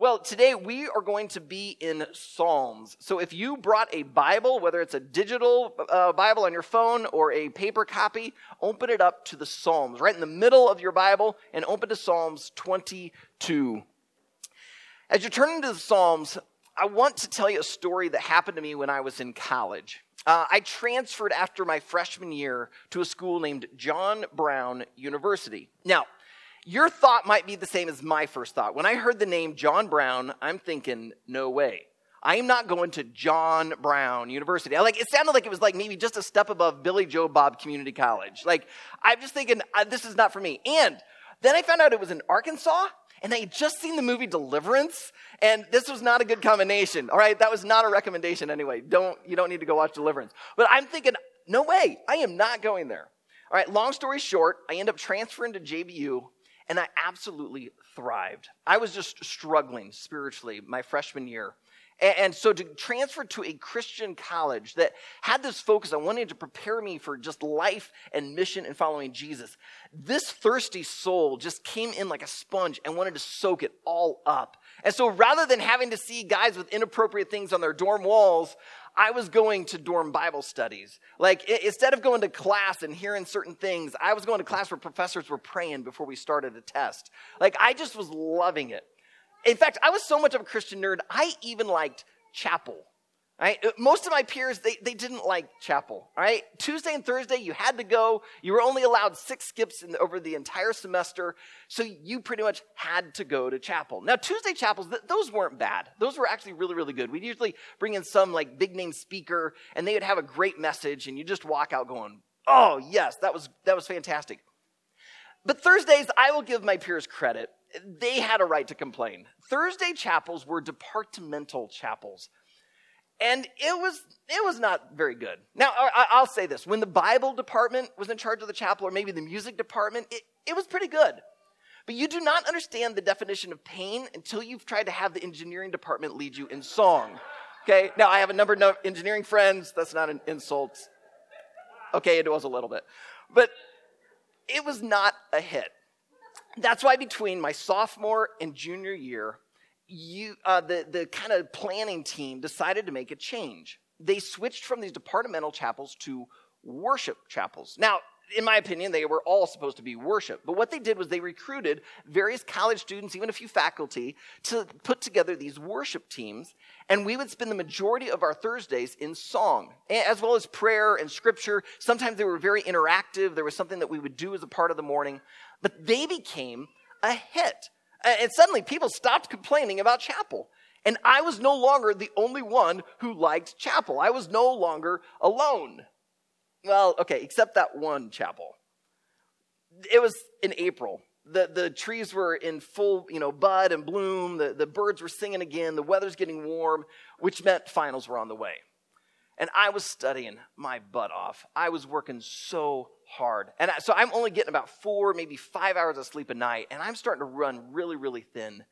Well, today we are going to be in Psalms. So if you brought a Bible, whether it's a digital Bible on your phone or a paper copy, open it up to the Psalms, right in the middle of your Bible, and open to Psalms 22. As you're turning to the Psalms, I want to tell you a story that happened to me when I was in college. I transferred after my freshman year to a school named John Brown University. Now, your thought might be the same as my first thought. When I heard the name John Brown, I'm thinking, no way. I am not going to John Brown University. It sounded like it was like maybe just a step above Billy Joe Bob Community College. I'm just thinking, this is not for me. And then I found out it was in Arkansas, and I had just seen the movie Deliverance, and this was not a good combination. All right, that was not a recommendation anyway. You don't need to go watch Deliverance. But I'm thinking, no way. I am not going there. All right, long story short, I end up transferring to JBU, and I absolutely thrived. I was just struggling spiritually my freshman year. And so to transfer to a Christian college that had this focus on wanting to prepare me for just life and mission and following Jesus, this thirsty soul just came in like a sponge and wanted to soak it all up. And so rather than having to see guys with inappropriate things on their dorm walls, I was going to dorm Bible studies. Instead of going to class and hearing certain things, I was going to class where professors were praying before we started a test. I just was loving it. In fact, I was so much of a Christian nerd, I even liked chapel. Right? Most of my peers, they didn't like chapel. Right? Tuesday and Thursday, you had to go. You were only allowed 6 skips over the entire semester, so you pretty much had to go to chapel. Now, Tuesday chapels, those weren't bad. Those were actually really, really good. We'd usually bring in some big-name speaker, and they would have a great message, and you just walk out going, oh, yes, that was fantastic. But Thursdays, I will give my peers credit. They had a right to complain. Thursday chapels were departmental chapels, and it was not very good. Now, I'll say this. When the Bible department was in charge of the chapel, or maybe the music department, it was pretty good. But you do not understand the definition of pain until you've tried to have the engineering department lead you in song. Okay? Now, I have a number of engineering friends. That's not an insult. Okay, it was a little bit. But it was not a hit. That's why between my sophomore and junior year, the kind of planning team decided to make a change. They switched from these departmental chapels to worship chapels. Now, in my opinion, they were all supposed to be worship. But what they did was they recruited various college students, even a few faculty, to put together these worship teams. And we would spend the majority of our Thursdays in song, as well as prayer and scripture. Sometimes they were very interactive. There was something that we would do as a part of the morning. But they became a hit. And suddenly people stopped complaining about chapel. And I was no longer the only one who liked chapel. I was no longer alone. Well, okay, except that one chapel. It was in April. The trees were in full, bud and bloom. The birds were singing again. The weather's getting warm, which meant finals were on the way. And I was studying my butt off. I was working so hard. And so I'm only getting about 4, maybe 5 hours of sleep a night, and I'm starting to run really, really thin.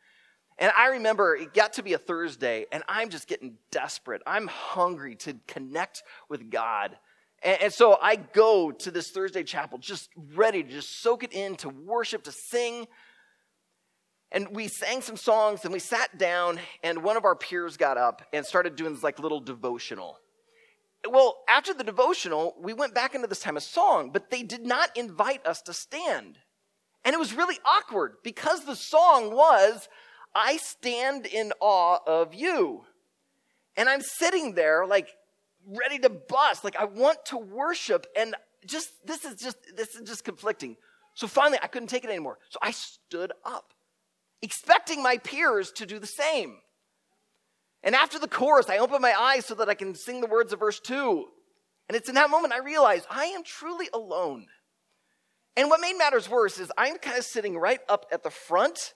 And I remember it got to be a Thursday, and I'm just getting desperate. I'm hungry to connect with God. And so I go to this Thursday chapel just ready to just soak it in, to worship, to sing. And we sang some songs, and we sat down, and one of our peers got up and started doing this little devotional. Well, after the devotional, we went back into this time of song, but they did not invite us to stand. And it was really awkward because the song was, I stand in awe of you. And I'm sitting there ready to bust. I want to worship, and this is just conflicting. So finally, I couldn't take it anymore. So I stood up, expecting my peers to do the same. And after the chorus, I open my eyes so that I can sing the words of verse 2. And it's in that moment I realize I am truly alone. And what made matters worse is I'm kind of sitting right up at the front,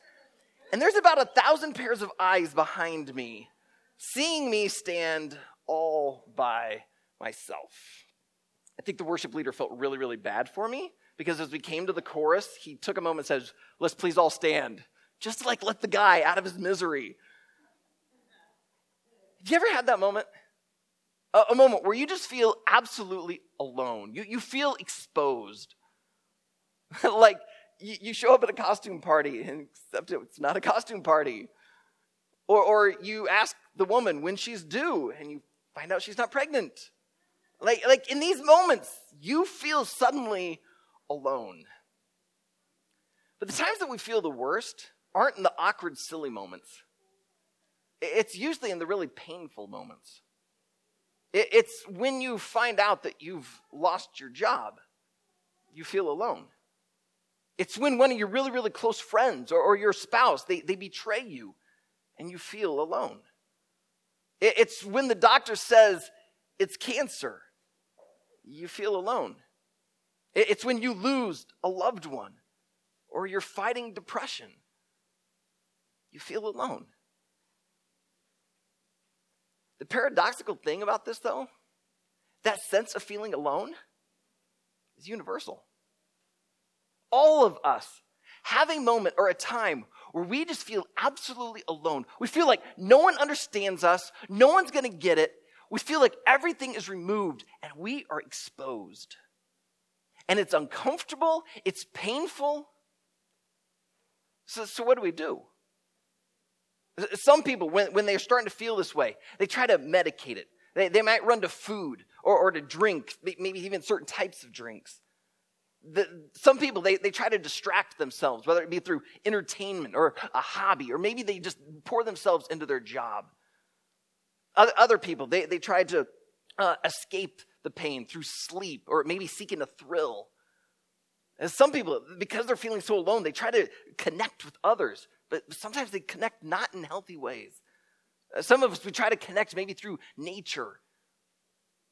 and there's about 1,000 pairs of eyes behind me, seeing me stand all by myself. I think the worship leader felt really, really bad for me, because as we came to the chorus, he took a moment and says, let's please all stand, just to let the guy out of his misery. Have you ever had that moment? A moment where you just feel absolutely alone. You feel exposed. You show up at a costume party, and except it's not a costume party. Or you ask the woman when she's due and you find out she's not pregnant. Like in these moments, you feel suddenly alone. But the times that we feel the worst aren't in the awkward, silly moments. It's usually in the really painful moments. It's when you find out that you've lost your job, you feel alone. It's when one of your really, really close friends or your spouse, they betray you and you feel alone. It's when the doctor says it's cancer, you feel alone. It's when you lose a loved one or you're fighting depression, you feel alone. The paradoxical thing about this, though, that sense of feeling alone is universal. All of us have a moment or a time where we just feel absolutely alone. We feel like no one understands us, no one's going to get it. We feel like everything is removed and we are exposed. And it's uncomfortable, it's painful. So what do we do? Some people, when they're starting to feel this way, they try to medicate it. They might run to food or to drink, maybe even certain types of drinks. Some people, they try to distract themselves, whether it be through entertainment or a hobby, or maybe they just pour themselves into their job. Other people, they try to escape the pain through sleep or maybe seeking a thrill. And some people, because they're feeling so alone, they try to connect with others. But sometimes they connect not in healthy ways. Some of us, we try to connect maybe through nature.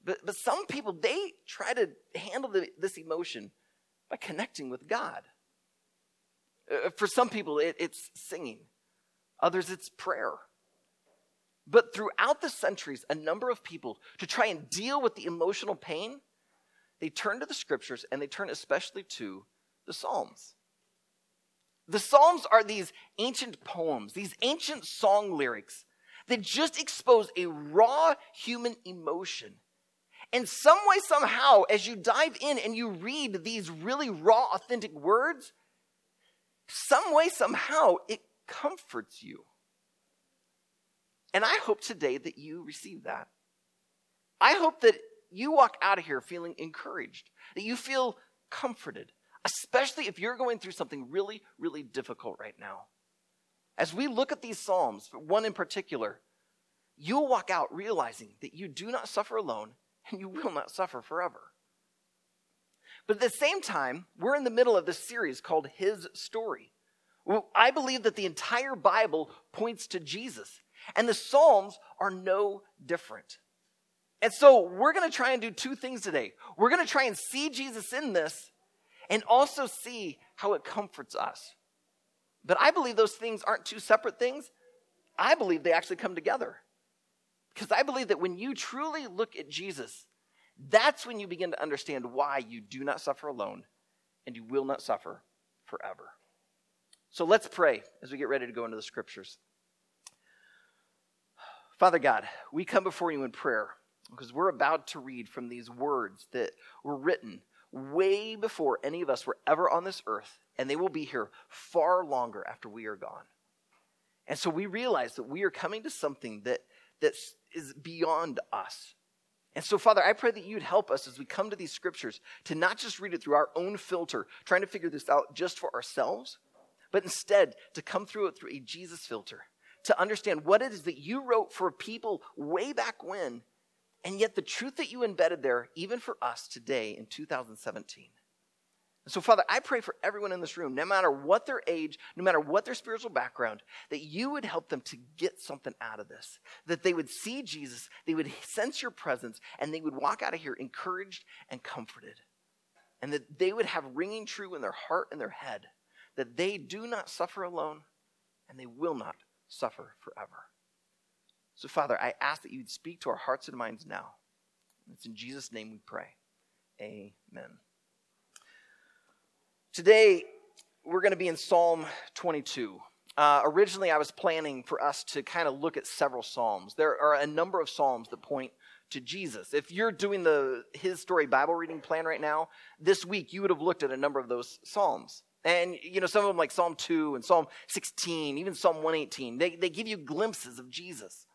But some people, they try to handle this emotion by connecting with God. For some people, it's singing. Others, it's prayer. But throughout the centuries, a number of people, to try and deal with the emotional pain, they turn to the scriptures and they turn especially to the Psalms. The Psalms are these ancient poems, these ancient song lyrics that just expose a raw human emotion. And some way, somehow, as you dive in and you read these really raw, authentic words, some way, somehow, it comforts you. And I hope today that you receive that. I hope that you walk out of here feeling encouraged, that you feel comforted. Especially if you're going through something really, really difficult right now. As we look at these Psalms, one in particular, you'll walk out realizing that you do not suffer alone and you will not suffer forever. But at the same time, we're in the middle of this series called His Story. I believe that the entire Bible points to Jesus, and the Psalms are no different. And so we're going to try and do two things today. We're going to try and see Jesus in this, and also see how it comforts us. But I believe those things aren't two separate things. I believe they actually come together. Because I believe that when you truly look at Jesus, that's when you begin to understand why you do not suffer alone and you will not suffer forever. So let's pray as we get ready to go into the scriptures. Father God, we come before you in prayer because we're about to read from these words that were written way before any of us were ever on this earth, and they will be here far longer after we are gone. And so we realize that we are coming to something that is beyond us. And so, Father, I pray that you'd help us as we come to these scriptures to not just read it through our own filter, trying to figure this out just for ourselves, but instead to come through it through a Jesus filter, to understand what it is that you wrote for people way back when, and yet the truth that you embedded there, even for us today in 2017. And so, Father, I pray for everyone in this room, no matter what their age, no matter what their spiritual background, that you would help them to get something out of this, that they would see Jesus, they would sense your presence, and they would walk out of here encouraged and comforted, and that they would have ringing true in their heart and their head, that they do not suffer alone, and they will not suffer forever. So, Father, I ask that you'd speak to our hearts and minds now. It's in Jesus' name we pray. Amen. Today, we're going to be in Psalm 22. Originally, I was planning for us to kind of look at several Psalms. There are a number of Psalms that point to Jesus. If you're doing the His Story Bible reading plan right now, this week you would have looked at a number of those Psalms. And, you know, some of them like Psalm 2 and Psalm 16, even Psalm 118, they give you glimpses of Jesus.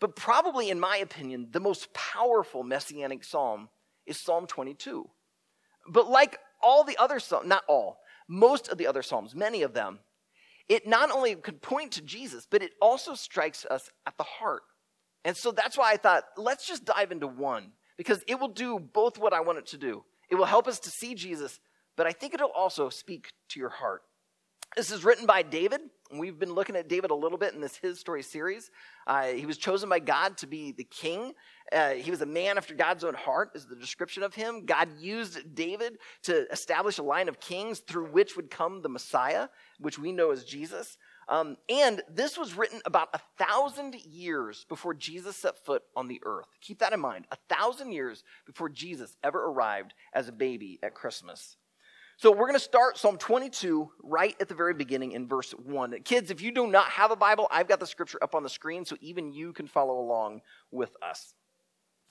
But probably, in my opinion, the most powerful messianic psalm is Psalm 22. But like all the other psalms, not all, most of the other psalms, many of them, it not only could point to Jesus, but it also strikes us at the heart. And so that's why I thought, let's just dive into one, because it will do both what I want it to do. It will help us to see Jesus, but I think it'll also speak to your heart. This is written by David. We've been looking at David a little bit in this His Story series. He was chosen by God to be the king. He was a man after God's own heart is the description of him. God used David to establish a line of kings through which would come the Messiah, which we know as Jesus. And this was written about 1,000 years before Jesus set foot on the earth. Keep that in mind, 1,000 years before Jesus ever arrived as a baby at Christmas. So we're going to start Psalm 22 right at the very beginning in verse 1. Kids, if you do not have a Bible, I've got the scripture up on the screen so even you can follow along with us.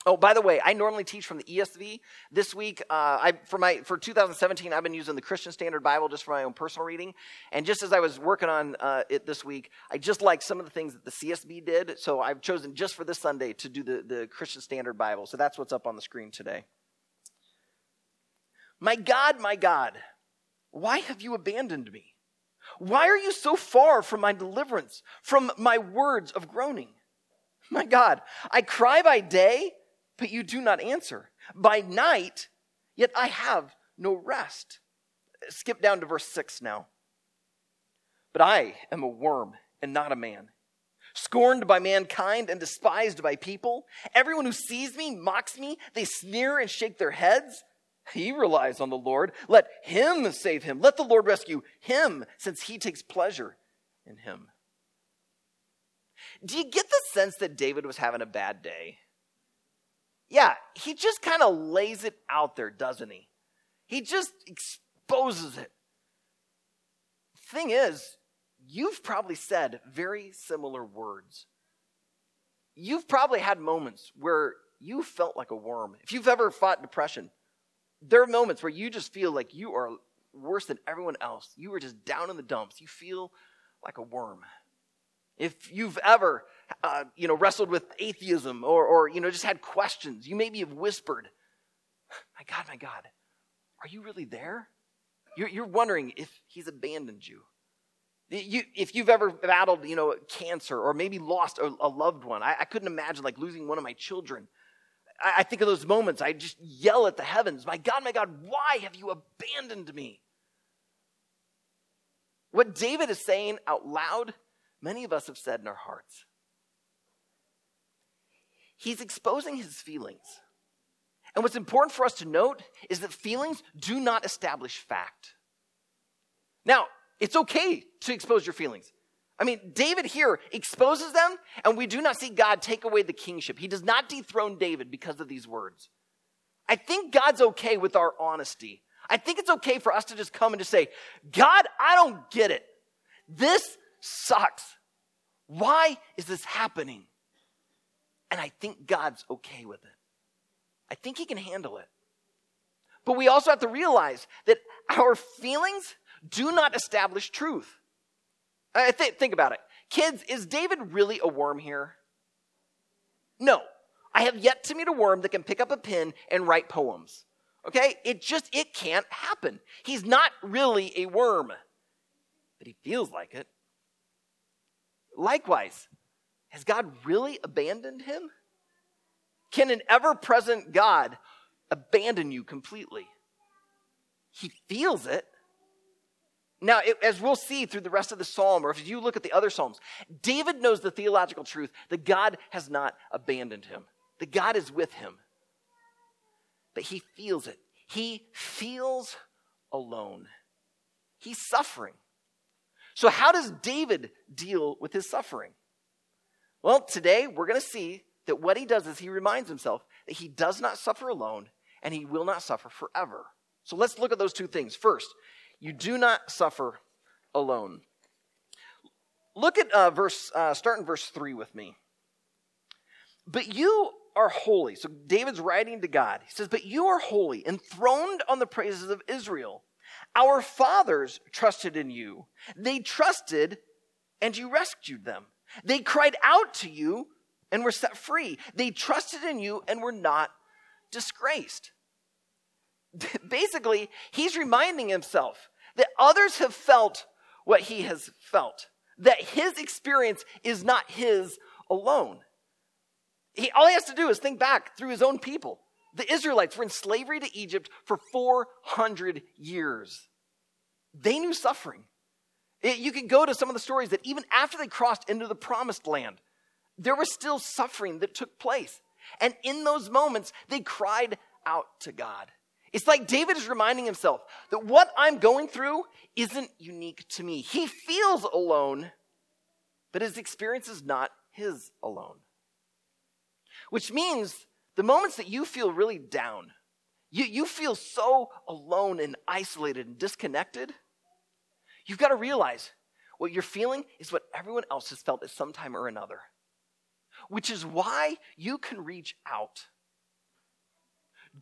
Oh, by the way, I normally teach from the ESV. This week, for 2017, I've been using the Christian Standard Bible just for my own personal reading. And just as I was working on it this week, I just liked some of the things that the CSB did. So I've chosen just for this Sunday to do the Christian Standard Bible. So that's what's up on the screen today. My God, why have you abandoned me? Why are you so far from my deliverance, from my words of groaning? My God, I cry by day, but you do not answer. By night, yet I have no rest. Skip down to verse 6 now. But I am a worm and not a man, scorned by mankind and despised by people. Everyone who sees me mocks me. They sneer and shake their heads. He relies on the Lord. Let him save him. Let the Lord rescue him, since he takes pleasure in him. Do you get the sense that David was having a bad day? Yeah, he just kind of lays it out there, doesn't he? He just exposes it. Thing is, you've probably said very similar words. You've probably had moments where you felt like a worm. If you've ever fought depression, there are moments where you just feel like you are worse than everyone else. You are just down in the dumps. You feel like a worm. If you've ever, wrestled with atheism or just had questions, you maybe have whispered, my God, are you really there? You're wondering if he's abandoned you. If you've ever battled, cancer or maybe lost a loved one, I couldn't imagine losing one of my children. I think of those moments. I just yell at the heavens, my God, why have you abandoned me? What David is saying out loud, many of us have said in our hearts. He's exposing his feelings. And what's important for us to note is that feelings do not establish fact. Now, it's okay to expose your feelings. David here exposes them, and we do not see God take away the kingship. He does not dethrone David because of these words. I think God's okay with our honesty. I think it's okay for us to just come and just say, God, I don't get it. This sucks. Why is this happening? And I think God's okay with it. I think he can handle it. But we also have to realize that our feelings do not establish truth. Think about it. Kids, is David really a worm here? No. I have yet to meet a worm that can pick up a pen and write poems. Okay? It can't happen. He's not really a worm. But he feels like it. Likewise, has God really abandoned him? Can an ever-present God abandon you completely? He feels it. Now, as we'll see through the rest of the psalm, or if you look at the other psalms, David knows the theological truth that God has not abandoned him, that God is with him. But he feels it. He feels alone. He's suffering. So how does David deal with his suffering? Well, today we're going to see that what he does is he reminds himself that he does not suffer alone and he will not suffer forever. So let's look at those two things. First, you do not suffer alone. Look at start in verse 3 with me. But you are holy. So David's writing to God. He says, but you are holy, enthroned on the praises of Israel. Our fathers trusted in you. They trusted and you rescued them. They cried out to you and were set free. They trusted in you and were not disgraced." Basically, he's reminding himself that others have felt what he has felt, that his experience is not his alone. All he has to do is think back through his own people. The Israelites were in slavery to Egypt for 400 years. They knew suffering. You can go to some of the stories that even after they crossed into the promised land, there was still suffering that took place. And in those moments, they cried out to God. It's like David is reminding himself that what I'm going through isn't unique to me. He feels alone, but his experience is not his alone. Which means the moments that you feel really down, you feel so alone and isolated and disconnected, you've got to realize what you're feeling is what everyone else has felt at some time or another. Which is why you can reach out.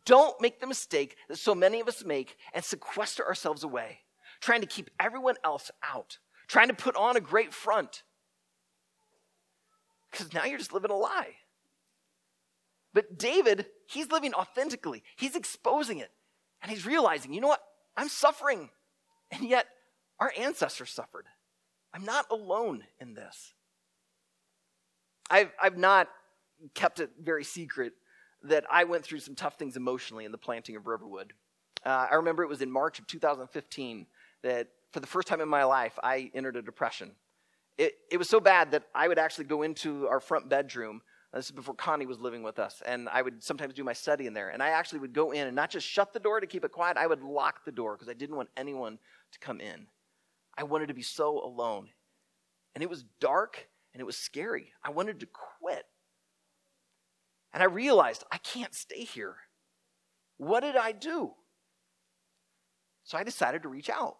Don't make the mistake that so many of us make and sequester ourselves away, trying to keep everyone else out, trying to put on a great front. Because now you're just living a lie. But David, he's living authentically. He's exposing it. And he's realizing, you know what? I'm suffering. And yet, our ancestors suffered. I'm not alone in this. I've not kept it very secret that I went through some tough things emotionally in the planting of Riverwood. I remember it was in March of 2015 that for the first time in my life, I entered a depression. It was so bad that I would actually go into our front bedroom. This is before Connie was living with us. And I would sometimes do my study in there. And I actually would go in and not just shut the door to keep it quiet. I would lock the door because I didn't want anyone to come in. I wanted to be so alone. And it was dark and it was scary. I wanted to quit. And I realized, I can't stay here. What did I do? So I decided to reach out.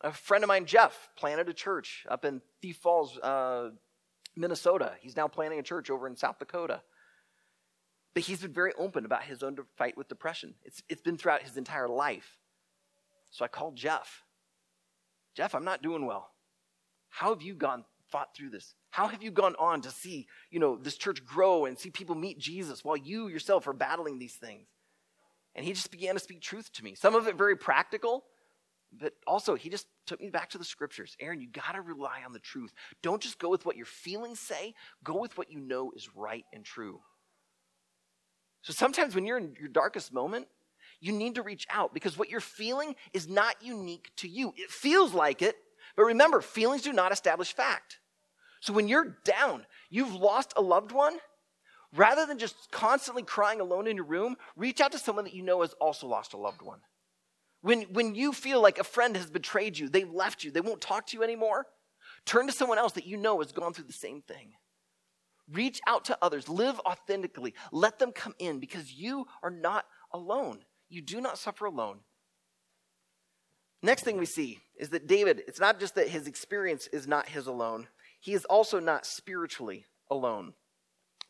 A friend of mine, Jeff, planted a church up in Thief Falls, Minnesota. He's now planning a church over in South Dakota. But he's been very open about his own fight with depression. It's been throughout his entire life. So I called Jeff. Jeff, I'm not doing well. How have you fought through this? How have you gone on to see, this church grow and see people meet Jesus while you yourself are battling these things? And he just began to speak truth to me. Some of it very practical, but also he just took me back to the scriptures. Aaron, you got to rely on the truth. Don't just go with what your feelings say. Go with what you know is right and true. So sometimes when you're in your darkest moment, you need to reach out because what you're feeling is not unique to you. It feels like it, but remember, feelings do not establish fact. So when you're down, you've lost a loved one, rather than just constantly crying alone in your room, reach out to someone that you know has also lost a loved one. When you feel like a friend has betrayed you, they've left you, they won't talk to you anymore, turn to someone else that you know has gone through the same thing. Reach out to others. Live authentically. Let them come in because you are not alone. You do not suffer alone. Next thing we see is that David, it's not just that his experience is not his alone. He is also not spiritually alone.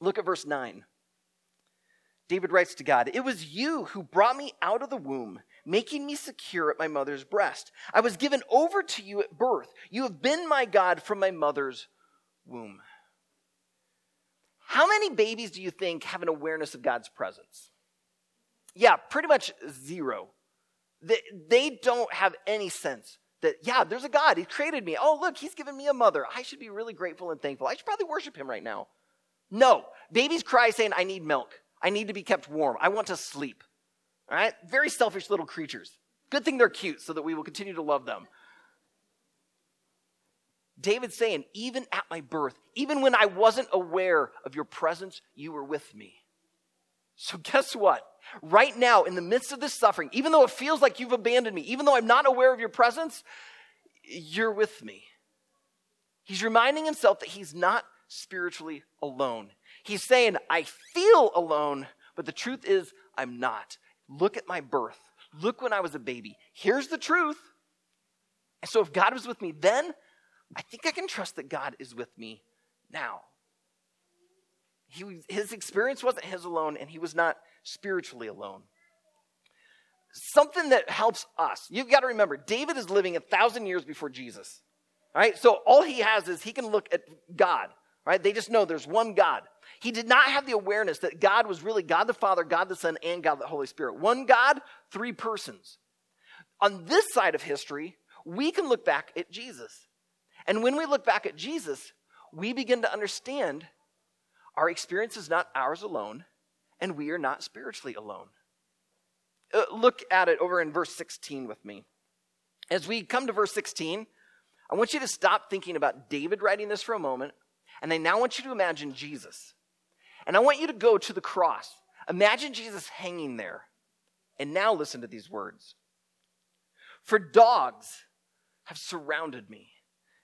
Look at verse 9. David writes to God, "It was you who brought me out of the womb, making me secure at my mother's breast. I was given over to you at birth. You have been my God from my mother's womb." How many babies do you think have an awareness of God's presence? Yeah, pretty much zero. They don't have any sense that, yeah, there's a God. He created me. Oh, look, he's given me a mother. I should be really grateful and thankful. I should probably worship him right now. No. Babies cry saying, "I need milk. I need to be kept warm. I want to sleep." All right? Very selfish little creatures. Good thing they're cute so that we will continue to love them. David's saying, even at my birth, even when I wasn't aware of your presence, you were with me. So guess what? Right now, in the midst of this suffering, even though it feels like you've abandoned me, even though I'm not aware of your presence, you're with me. He's reminding himself that he's not spiritually alone. He's saying, I feel alone, but the truth is I'm not. Look at my birth. Look when I was a baby. Here's the truth. And so if God was with me then, I think I can trust that God is with me now. His experience wasn't his alone, and he was not spiritually alone. something that helps us. You've got to remember, David is living 1,000 years before Jesus. All right, so all he has is he can look at God. Right? They just know there's one God. He did not have the awareness that God was really God the Father, God the Son, and God the Holy Spirit. One God, three persons. On this side of history, we can look back at Jesus. And when we look back at Jesus, we begin to understand our experience is not ours alone, and we are not spiritually alone. Look at it over in verse 16 with me. As we come to verse 16, I want you to stop thinking about David writing this for a moment, and I now want you to imagine Jesus. And I want you to go to the cross. Imagine Jesus hanging there. And now listen to these words. For dogs have surrounded me.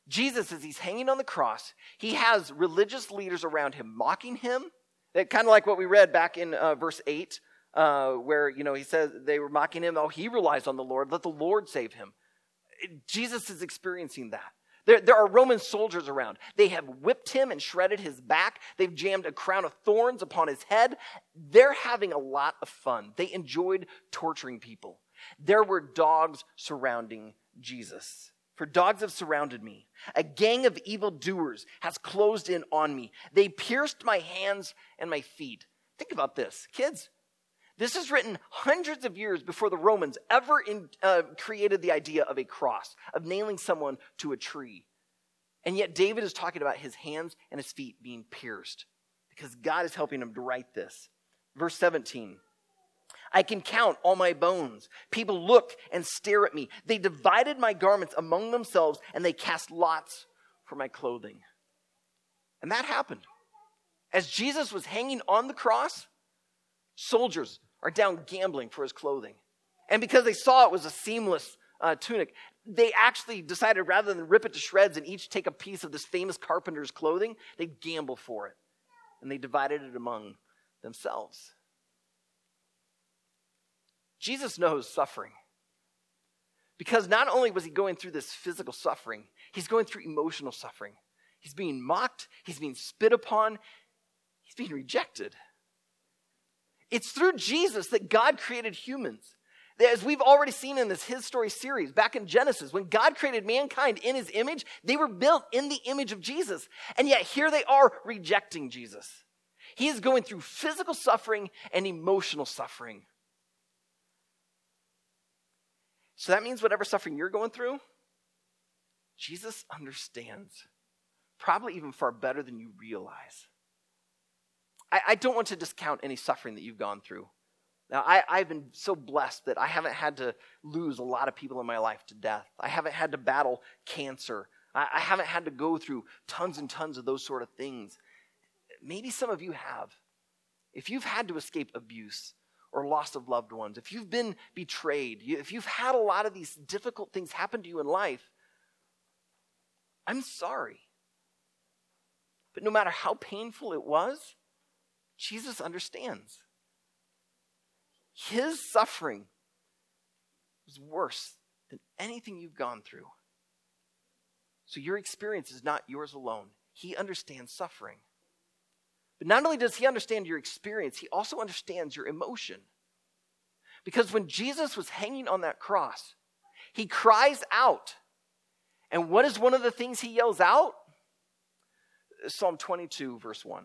Jesus, as he's hanging on the cross, he has religious leaders around him mocking him. That kind of like what we read back in verse 8, where he says they were mocking him. Oh, he relies on the Lord. Let the Lord save him. Jesus is experiencing that. There are Roman soldiers around. They have whipped him and shredded his back. They've jammed a crown of thorns upon his head. They're having a lot of fun. They enjoyed torturing people. There were dogs surrounding Jesus. For dogs have surrounded me. A gang of evildoers has closed in on me. They pierced my hands and my feet. Think about this, kids. This is written hundreds of years before the Romans ever created the idea of a cross, of nailing someone to a tree. And yet David is talking about his hands and his feet being pierced because God is helping him to write this. Verse 17, I can count all my bones. People look and stare at me. They divided my garments among themselves, and they cast lots for my clothing. And that happened. As Jesus was hanging on the cross, soldiers are down gambling for his clothing. And because they saw it was a seamless tunic, they actually decided rather than rip it to shreds and each take a piece of this famous carpenter's clothing, they'd gamble for it. And they divided it among themselves. Jesus knows suffering. Because not only was he going through this physical suffering, he's going through emotional suffering. He's being mocked. He's being spit upon. He's being rejected. It's through Jesus that God created humans. As we've already seen in this His Story series back in Genesis, when God created mankind in his image, they were built in the image of Jesus. And yet here they are rejecting Jesus. He is going through physical suffering and emotional suffering. So that means whatever suffering you're going through, Jesus understands, probably even far better than you realize. I don't want to discount any suffering that you've gone through. Now, I've been so blessed that I haven't had to lose a lot of people in my life to death. I haven't had to battle cancer. I haven't had to go through tons and tons of those sort of things. Maybe some of you have. If you've had to escape abuse or loss of loved ones, if you've been betrayed, if you've had a lot of these difficult things happen to you in life, I'm sorry. But no matter how painful it was, Jesus understands. His suffering was worse than anything you've gone through. So your experience is not yours alone. He understands suffering. But not only does he understand your experience, he also understands your emotion. Because when Jesus was hanging on that cross, he cries out. And what is one of the things he yells out? Psalm 22, verse 1.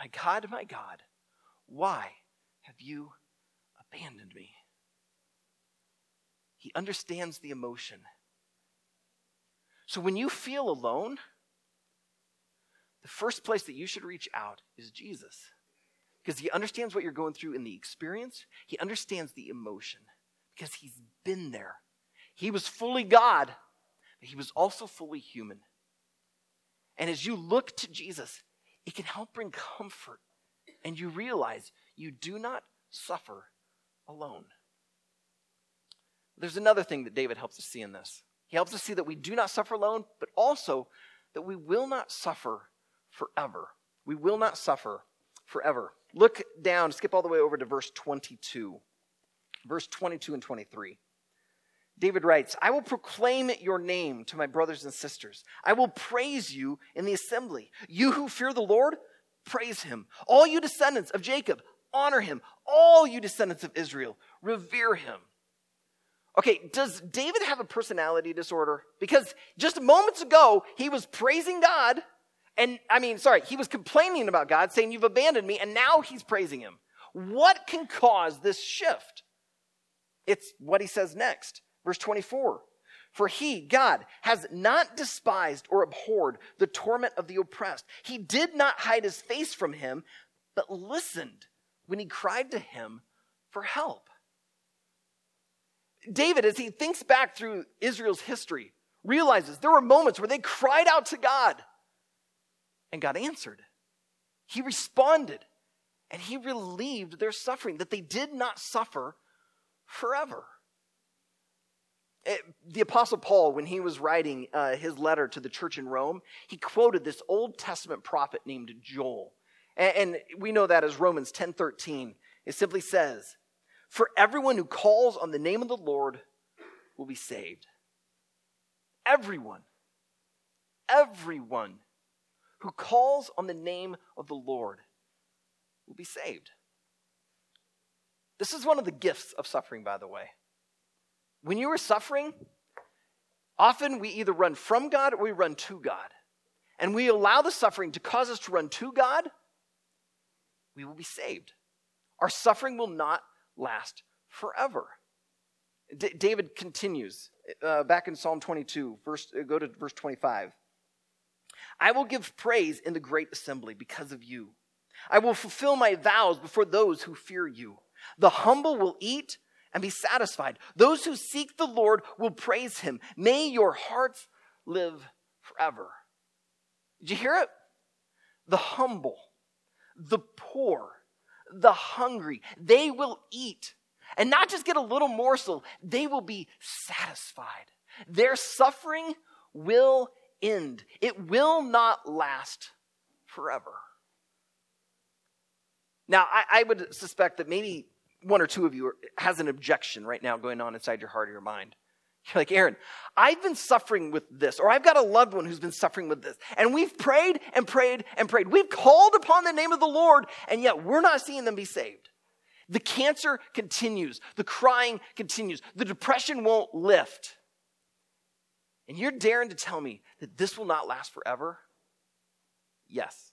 My God, why have you abandoned me? He understands the emotion. So when you feel alone, the first place that you should reach out is Jesus. Because he understands what you're going through in the experience. He understands the emotion because he's been there. He was fully God, but he was also fully human. And as you look to Jesus, it can help bring comfort, and you realize you do not suffer alone. There's another thing that David helps us see in this. He helps us see that we do not suffer alone, but also that we will not suffer forever. We will not suffer forever. Look down, skip all the way over to verse 22. Verse 22 and 23. David writes, I will proclaim your name to my brothers and sisters. I will praise you in the assembly. You who fear the Lord, praise him. All you descendants of Jacob, honor him. All you descendants of Israel, revere him. Okay, does David have a personality disorder? Because just moments ago, he was praising God, and he was complaining about God, saying, "You've abandoned me," and now he's praising him. What can cause this shift? It's what he says next. Verse 24, "For he, God, has not despised or abhorred the torment of the oppressed. He did not hide his face from him, but listened when he cried to him for help." David, as he thinks back through Israel's history, realizes there were moments where they cried out to God, and God answered. He responded, and he relieved their suffering, that they did not suffer forever. The Apostle Paul, when he was writing his letter to the church in Rome, he quoted this Old Testament prophet named Joel. And we know that as Romans 10:13. It simply says, "For everyone who calls on the name of the Lord will be saved." Everyone who calls on the name of the Lord will be saved. This is one of the gifts of suffering, by the way. When you are suffering, often we either run from God or we run to God. And we allow the suffering to cause us to run to God, we will be saved. Our suffering will not last forever. David continues back in Psalm 22, go to verse 25. "I will give praise in the great assembly because of you. I will fulfill my vows before those who fear you. The humble will eat and be satisfied. Those who seek the Lord will praise him. May your hearts live forever." Did you hear it? The humble, the poor, the hungry, they will eat and not just get a little morsel, they will be satisfied. Their suffering will end. It will not last forever. Now, I would suspect that maybe one or two of you has an objection right now going on inside your heart or your mind. You're like, "Aaron, I've been suffering with this," or "I've got a loved one who's been suffering with this. And we've prayed and prayed and prayed. We've called upon the name of the Lord, and yet we're not seeing them be saved. The cancer continues. The crying continues. The depression won't lift. And you're daring to tell me that this will not last forever?" Yes.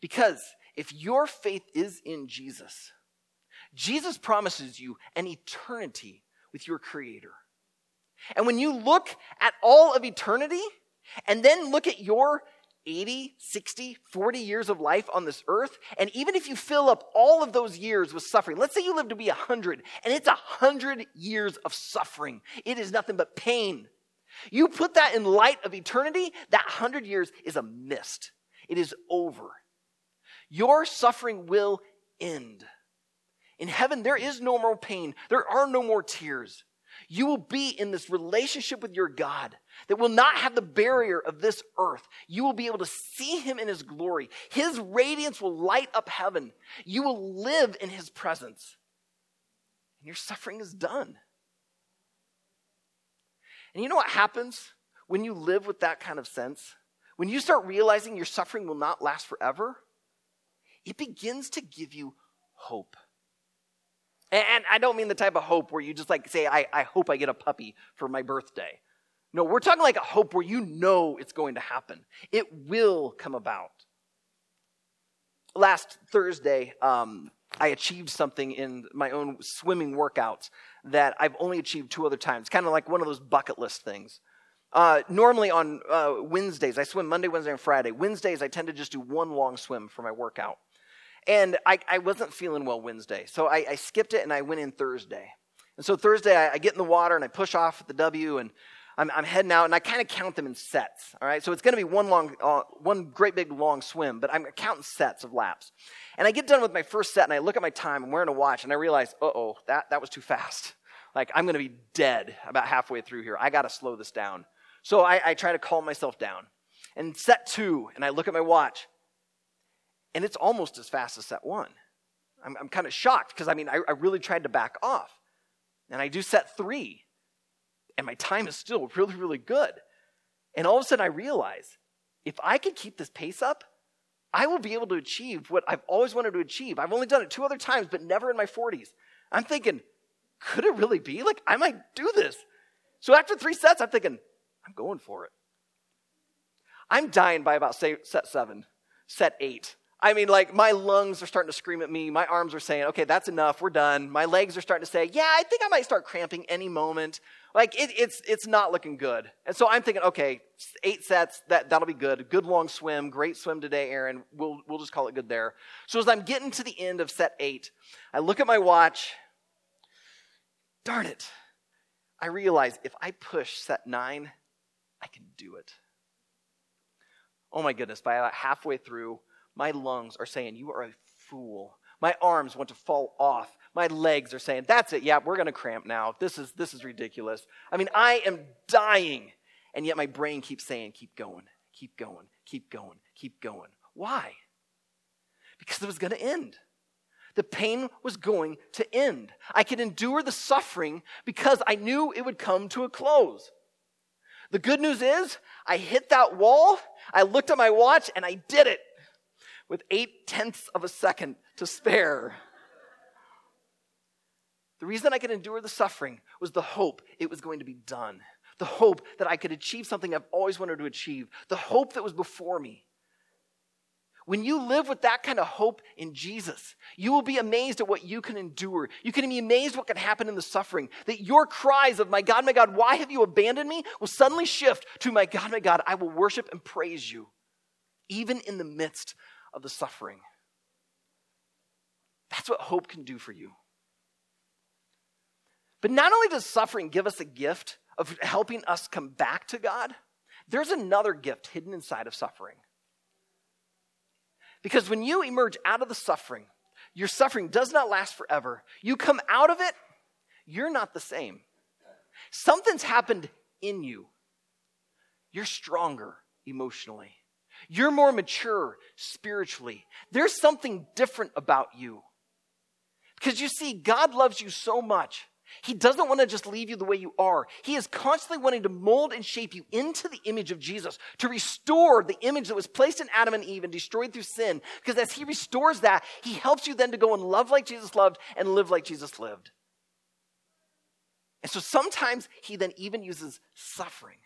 Because if your faith is in Jesus, Jesus promises you an eternity with your Creator. And when you look at all of eternity and then look at your 80, 60, 40 years of life on this earth, and even if you fill up all of those years with suffering, let's say you live to be 100, and it's 100 years of suffering. It is nothing but pain. You put that in light of eternity, that 100 years is a mist. It is over. Your suffering will end. In heaven, there is no more pain. There are no more tears. You will be in this relationship with your God that will not have the barrier of this earth. You will be able to see him in his glory. His radiance will light up heaven. You will live in his presence. And your suffering is done. And you know what happens when you live with that kind of sense? When you start realizing your suffering will not last forever, it begins to give you hope. And I don't mean the type of hope where you just like say, I hope I get a puppy for my birthday. No, we're talking like a hope where you know it's going to happen. It will come about. Last Thursday, I achieved something in my own swimming workouts that I've only achieved two other times. Kind of like one of those bucket list things. Normally on Wednesdays, I swim Monday, Wednesday, and Friday. Wednesdays, I tend to just do one long swim for my workout. And I wasn't feeling well Wednesday, so I skipped it and I went in Thursday. And so Thursday, I get in the water and I push off at the W and I'm heading out and I kind of count them in sets, all right? So it's going to be one great big long swim, but I'm counting sets of laps. And I get done with my first set and I look at my time, I'm wearing a watch, and I realize, that was too fast. Like, I'm going to be dead about halfway through here. I got to slow this down. So I try to calm myself down. And set two, and I look at my watch, and it's almost as fast as set one. I'm kind of shocked because, I really tried to back off. And I do set three, and my time is still really, really good. And all of a sudden I realize, if I could keep this pace up, I will be able to achieve what I've always wanted to achieve. I've only done it 2 other times, but never in my 40s. I'm thinking, could it really be? Like, I might do this. So after 3 sets, I'm thinking, I'm going for it. I'm dying by about set 7, set 8. I mean, like, my lungs are starting to scream at me. My arms are saying, okay, that's enough. We're done. My legs are starting to say, yeah, I think I might start cramping any moment. Like, it's not looking good. And so I'm thinking, okay, 8 sets, that'll be good. Good long swim. Great swim today, Aaron. We'll just call it good there. So as I'm getting to the end of set 8, I look at my watch. Darn it. I realize if I push set 9, I can do it. Oh, my goodness. By about halfway through, my lungs are saying, you are a fool. My arms want to fall off. My legs are saying, that's it. Yeah, we're going to cramp now. This is ridiculous. I mean, I am dying. And yet my brain keeps saying, keep going, keep going, keep going, keep going. Why? Because it was going to end. The pain was going to end. I could endure the suffering because I knew it would come to a close. The good news is I hit that wall. I looked at my watch and I did it. With 0.8 seconds to spare. The reason I could endure the suffering was the hope it was going to be done. The hope that I could achieve something I've always wanted to achieve. The hope that was before me. When you live with that kind of hope in Jesus, you will be amazed at what you can endure. You can be amazed what can happen in the suffering. That your cries of, my God, why have you abandoned me? Will suddenly shift to, my God, I will worship and praise you. Even in the midst of the suffering. That's what hope can do for you. But not only does suffering give us a gift of helping us come back to God, there's another gift hidden inside of suffering. Because when you emerge out of the suffering, your suffering does not last forever. You come out of it, you're not the same. Something's happened in you. You're stronger emotionally. You're more mature spiritually. There's something different about you. Because you see, God loves you so much. He doesn't want to just leave you the way you are. He is constantly wanting to mold and shape you into the image of Jesus, to restore the image that was placed in Adam and Eve and destroyed through sin. Because as he restores that, he helps you then to go and love like Jesus loved and live like Jesus lived. And so sometimes he then even uses suffering.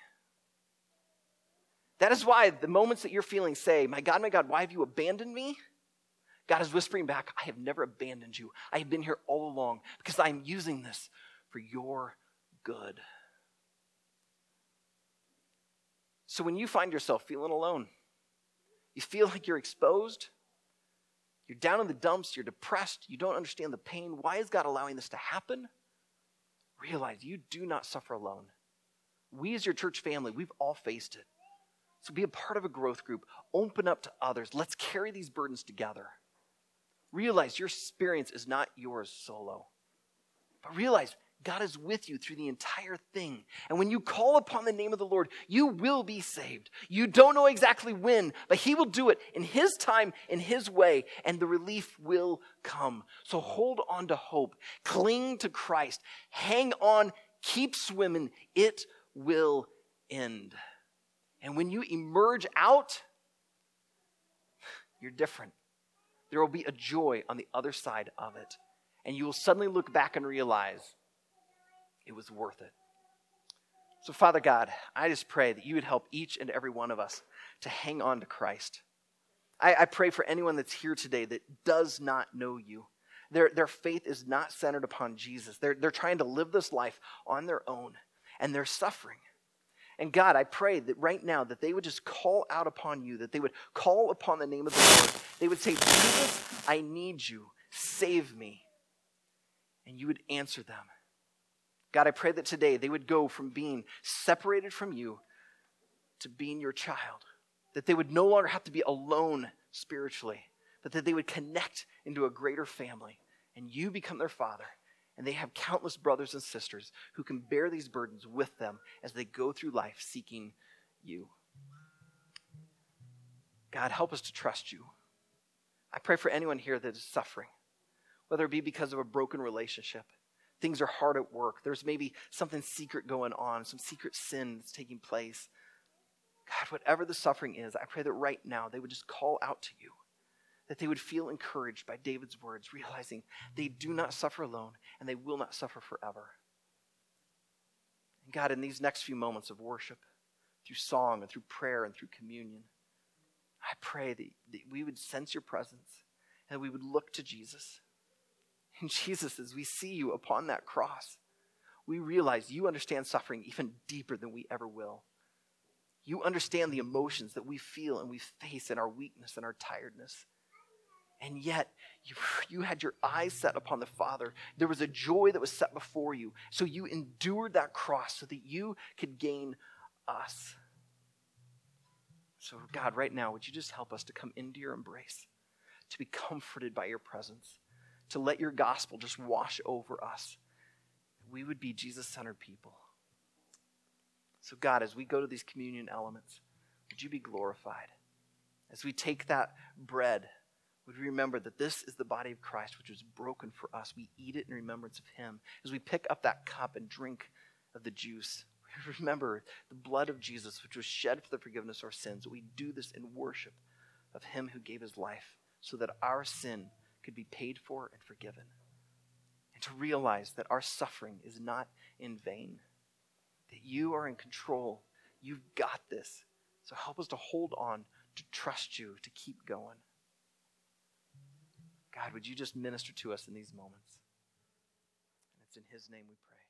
That is why the moments that you're feeling say, my God, why have you abandoned me? God is whispering back, I have never abandoned you. I have been here all along because I am using this for your good. So when you find yourself feeling alone, you feel like you're exposed, you're down in the dumps, you're depressed, you don't understand the pain. Why is God allowing this to happen? Realize you do not suffer alone. We as your church family, we've all faced it. So be a part of a growth group. Open up to others. Let's carry these burdens together. Realize your experience is not yours solo. But realize God is with you through the entire thing. And when you call upon the name of the Lord, you will be saved. You don't know exactly when, but he will do it in his time, in his way, and the relief will come. So hold on to hope. Cling to Christ. Hang on. Keep swimming. It will end. And when you emerge out, you're different. There will be a joy on the other side of it. And you will suddenly look back and realize it was worth it. So Father God, I just pray that you would help each and every one of us to hang on to Christ. I pray for anyone that's here today that does not know you. Their faith is not centered upon Jesus. They're trying to live this life on their own and they're suffering. And God, I pray that right now that they would just call out upon you, that they would call upon the name of the Lord. They would say, Jesus, I need you. Save me. And you would answer them. God, I pray that today they would go from being separated from you to being your child, that they would no longer have to be alone spiritually, but that they would connect into a greater family and you become their father. And they have countless brothers and sisters who can bear these burdens with them as they go through life seeking you. God, help us to trust you. I pray for anyone here that is suffering, whether it be because of a broken relationship, things are hard at work, there's maybe something secret going on, some secret sin that's taking place. God, whatever the suffering is, I pray that right now they would just call out to you. that they would feel encouraged by David's words, realizing they do not suffer alone and they will not suffer forever. And God, in these next few moments of worship, through song and through prayer and through communion, I pray that we would sense your presence and we would look to Jesus. And Jesus, as we see you upon that cross, we realize you understand suffering even deeper than we ever will. You understand the emotions that we feel and we face in our weakness and our tiredness. And yet, you had your eyes set upon the Father. There was a joy that was set before you. So you endured that cross so that you could gain us. So God, right now, would you just help us to come into your embrace, to be comforted by your presence, to let your gospel just wash over us. We would be Jesus-centered people. So God, as we go to these communion elements, would you be glorified? As we take that bread, would we remember that this is the body of Christ, which was broken for us. We eat it in remembrance of him. As we pick up that cup and drink of the juice, we remember the blood of Jesus, which was shed for the forgiveness of our sins. We do this in worship of him who gave his life so that our sin could be paid for and forgiven. And to realize that our suffering is not in vain, that you are in control. You've got this. So help us to hold on, to trust you, to keep going. God, would you just minister to us in these moments? And it's in his name we pray.